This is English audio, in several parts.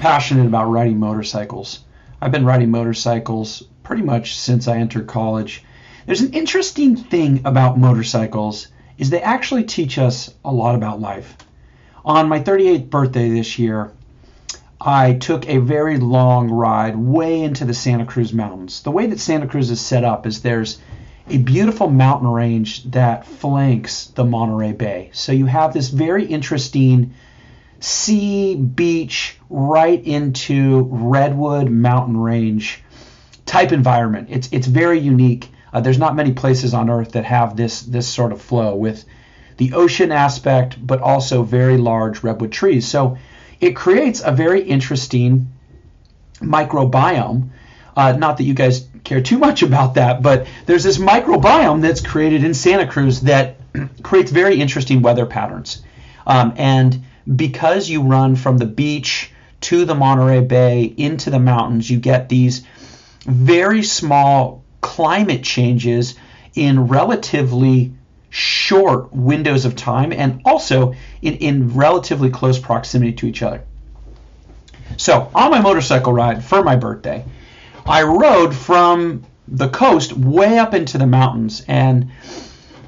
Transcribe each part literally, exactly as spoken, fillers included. passionate about riding motorcycles. I've been riding motorcycles pretty much since I entered college. There's an interesting thing about motorcycles is they actually teach us a lot about life. On my thirty-eighth birthday this year, I took a very long ride way into the Santa Cruz Mountains. The way that Santa Cruz is set up is there's a beautiful mountain range that flanks the Monterey Bay. So you have this very interesting sea beach right into redwood mountain range type environment. It's it's very unique. Uh, there's not many places on Earth that have this this sort of flow with the ocean aspect, but also very large redwood trees. So it creates a very interesting microbiome. Uh, not that you guys care too much about that, but there's this microbiome that's created in Santa Cruz that creates very interesting weather patterns. Um, and because you run from the beach to the Monterey Bay into the mountains, you get these very small climate changes in relatively short windows of time, and also in, in relatively close proximity to each other. So on my motorcycle ride for my birthday, I rode from the coast way up into the mountains, and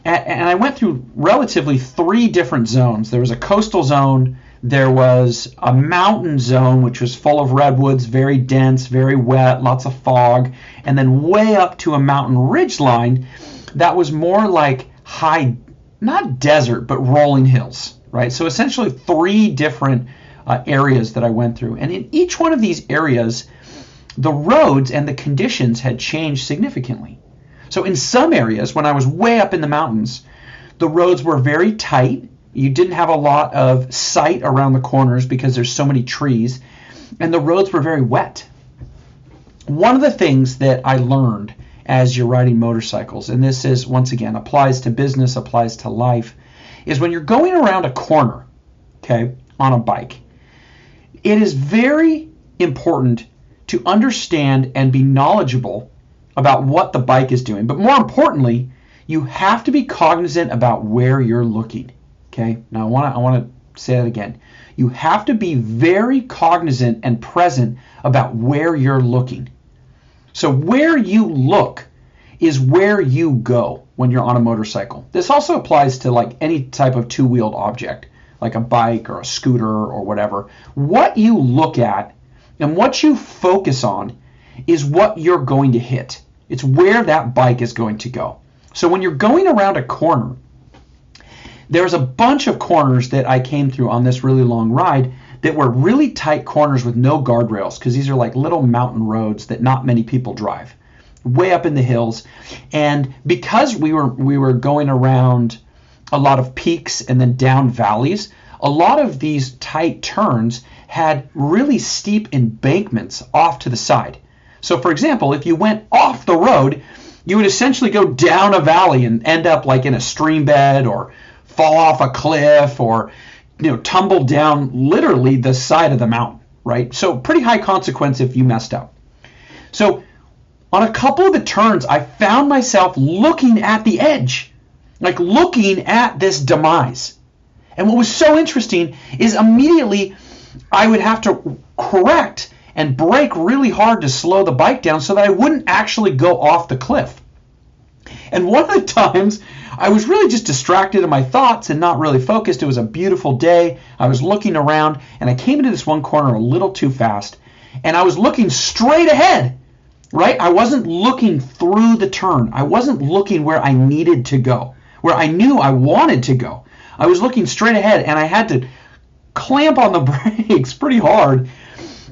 and I went through relatively three different zones. There was a coastal zone, there was a mountain zone, which was full of redwoods, very dense, very wet, lots of fog, and then way up to a mountain ridgeline that was more like high, not desert, but rolling hills, right? So essentially three different uh, areas that I went through. And in each one of these areas, the roads and the conditions had changed significantly. So in some areas, when I was way up in the mountains, the roads were very tight. You didn't have a lot of sight around the corners because there's so many trees, and the roads were very wet. One of the things that I learned as you're riding motorcycles, and this is, once again, applies to business, applies to life, is when you're going around a corner, okay, on a bike, it is very important to understand and be knowledgeable about what the bike is doing. But more importantly, you have to be cognizant about where you're looking. Okay? Now I want to I want to say that again. You have to be very cognizant and present about where you're looking. So where you look is where you go when you're on a motorcycle. This also applies to like any type of two-wheeled object, like a bike or a scooter or whatever. What you look at and what you focus on is what you're going to hit. It's where that bike is going to go. So when you're going around a corner, there's a bunch of corners that I came through on this really long ride that were really tight corners with no guardrails, because these are like little mountain roads that not many people drive, way up in the hills. And because we were we were going around a lot of peaks and then down valleys, a lot of these tight turns had really steep embankments off to the side. So, for example, if you went off the road, you would essentially go down a valley and end up like in a stream bed, or fall off a cliff, or, you know, tumble down literally the side of the mountain, right? So pretty high consequence if you messed up. So on a couple of the turns, I found myself looking at the edge, like looking at this demise. And what was so interesting is immediately I would have to correct and brake really hard to slow the bike down so that I wouldn't actually go off the cliff. And one of the times I was really just distracted in my thoughts and not really focused. It was a beautiful day. I was looking around and I came into this one corner a little too fast, and I was looking straight ahead, right? I wasn't looking through the turn. I wasn't looking where I needed to go, where I knew I wanted to go. I was looking straight ahead, and I had to clamp on the brakes pretty hard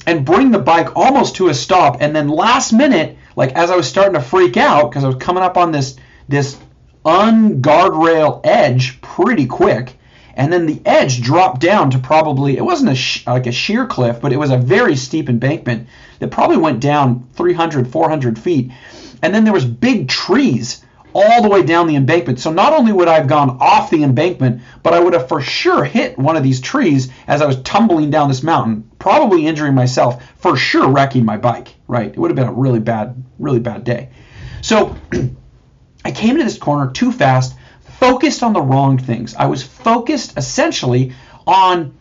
and bring the bike almost to a stop. And then last minute, like as I was starting to freak out because I was coming up on this this unguardrail edge pretty quick, and then the edge dropped down to probably, it wasn't a sh- like a sheer cliff, but it was a very steep embankment that probably went down three hundred, four hundred feet. And then there was big trees all the way down the embankment. So not only would I have gone off the embankment, but I would have for sure hit one of these trees as I was tumbling down this mountain, probably injuring myself, for sure wrecking my bike, right? It would have been a really bad, really bad day. So I came to this corner too fast, focused on the wrong things. I was focused essentially on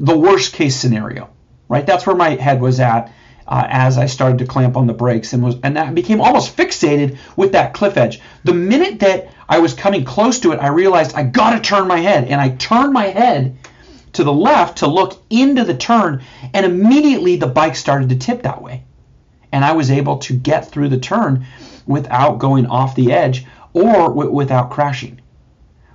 the worst case scenario, right? That's where my head was at uh, as I started to clamp on the brakes, and was and I became almost fixated with that cliff edge. The minute that I was coming close to it, I realized I got to turn my head, and I turned my head to the left to look into the turn, and immediately the bike started to tip that way, and I was able to get through the turn without going off the edge or w without crashing.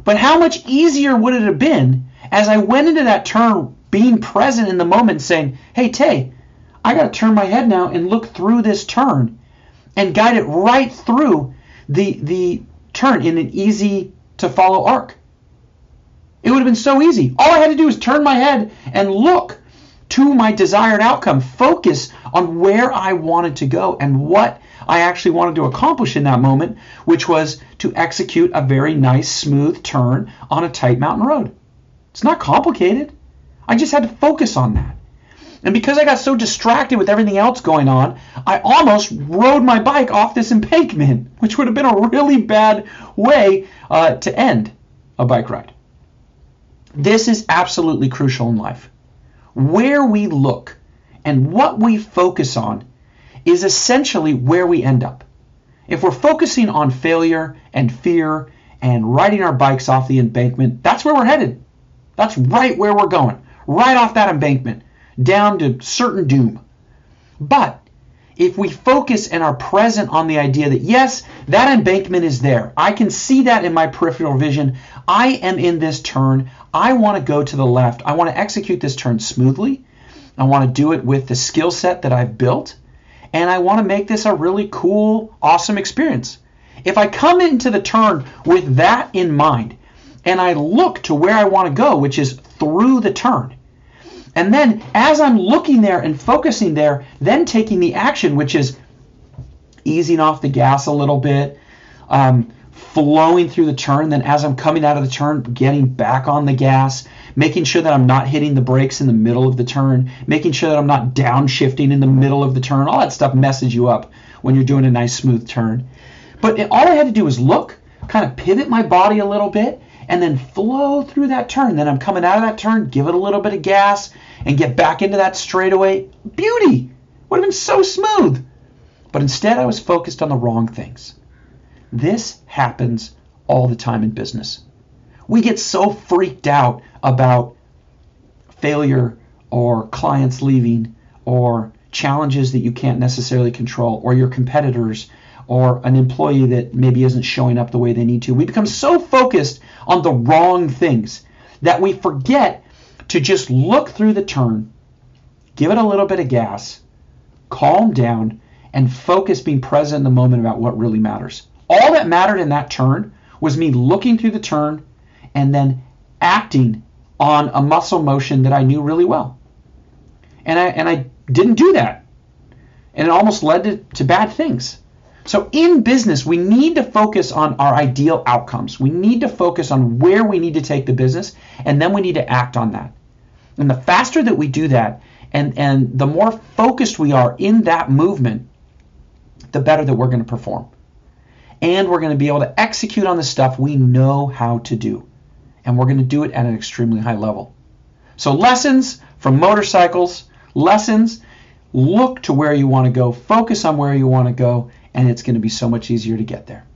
But how much easier would it have been as I went into that turn being present in the moment, saying, hey, Tay, I got to turn my head now and look through this turn and guide it right through the, the turn in an easy-to-follow arc. It would have been so easy. All I had to do was turn my head and look to my desired outcome, focus on where I wanted to go and what I actually wanted to accomplish in that moment, which was to execute a very nice, smooth turn on a tight mountain road. It's not complicated. I just had to focus on that. And because I got so distracted with everything else going on, I almost rode my bike off this embankment, which would have been a really bad way uh, to end a bike ride. This is absolutely crucial in life. Where we look and what we focus on is essentially where we end up. If we're focusing on failure and fear and riding our bikes off the embankment, that's where we're headed. That's right where we're going, right off that embankment, down to certain doom. But if we focus and are present on the idea that, yes, that embankment is there. I can see that in my peripheral vision. I am in this turn. I want to go to the left. I want to execute this turn smoothly. I want to do it with the skill set that I've built. And I want to make this a really cool, awesome experience. If I come into the turn with that in mind, and I look to where I want to go, which is through the turn, and then as I'm looking there and focusing there, then taking the action, which is easing off the gas a little bit, um, flowing through the turn, then as I'm coming out of the turn, getting back on the gas, making sure that I'm not hitting the brakes in the middle of the turn, making sure that I'm not downshifting in the middle of the turn. All that stuff messes you up when you're doing a nice smooth turn. But all I had to do was look, kind of pivot my body a little bit, and then flow through that turn. Then I'm coming out of that turn, give it a little bit of gas, and get back into that straightaway. Beauty! Would have been so smooth. But instead, I was focused on the wrong things. This happens all the time in business. We get so freaked out about failure or clients leaving or challenges that you can't necessarily control or your competitors or an employee that maybe isn't showing up the way they need to. We become so focused on the wrong things that we forget to just look through the turn, give it a little bit of gas, calm down, and focus, being present in the moment about what really matters. All that mattered in that turn was me looking through the turn and then acting on a muscle motion that I knew really well. And I, and I didn't do that. And it almost led to, to bad things. So in business, we need to focus on our ideal outcomes. We need to focus on where we need to take the business, and then we need to act on that. And the faster that we do that, and, and the more focused we are in that movement, the better that we're going to perform. And we're going to be able to execute on the stuff we know how to do. And we're going to do it at an extremely high level. So lessons from motorcycles, lessons, look to where you want to go, focus on where you want to go, and it's going to be so much easier to get there.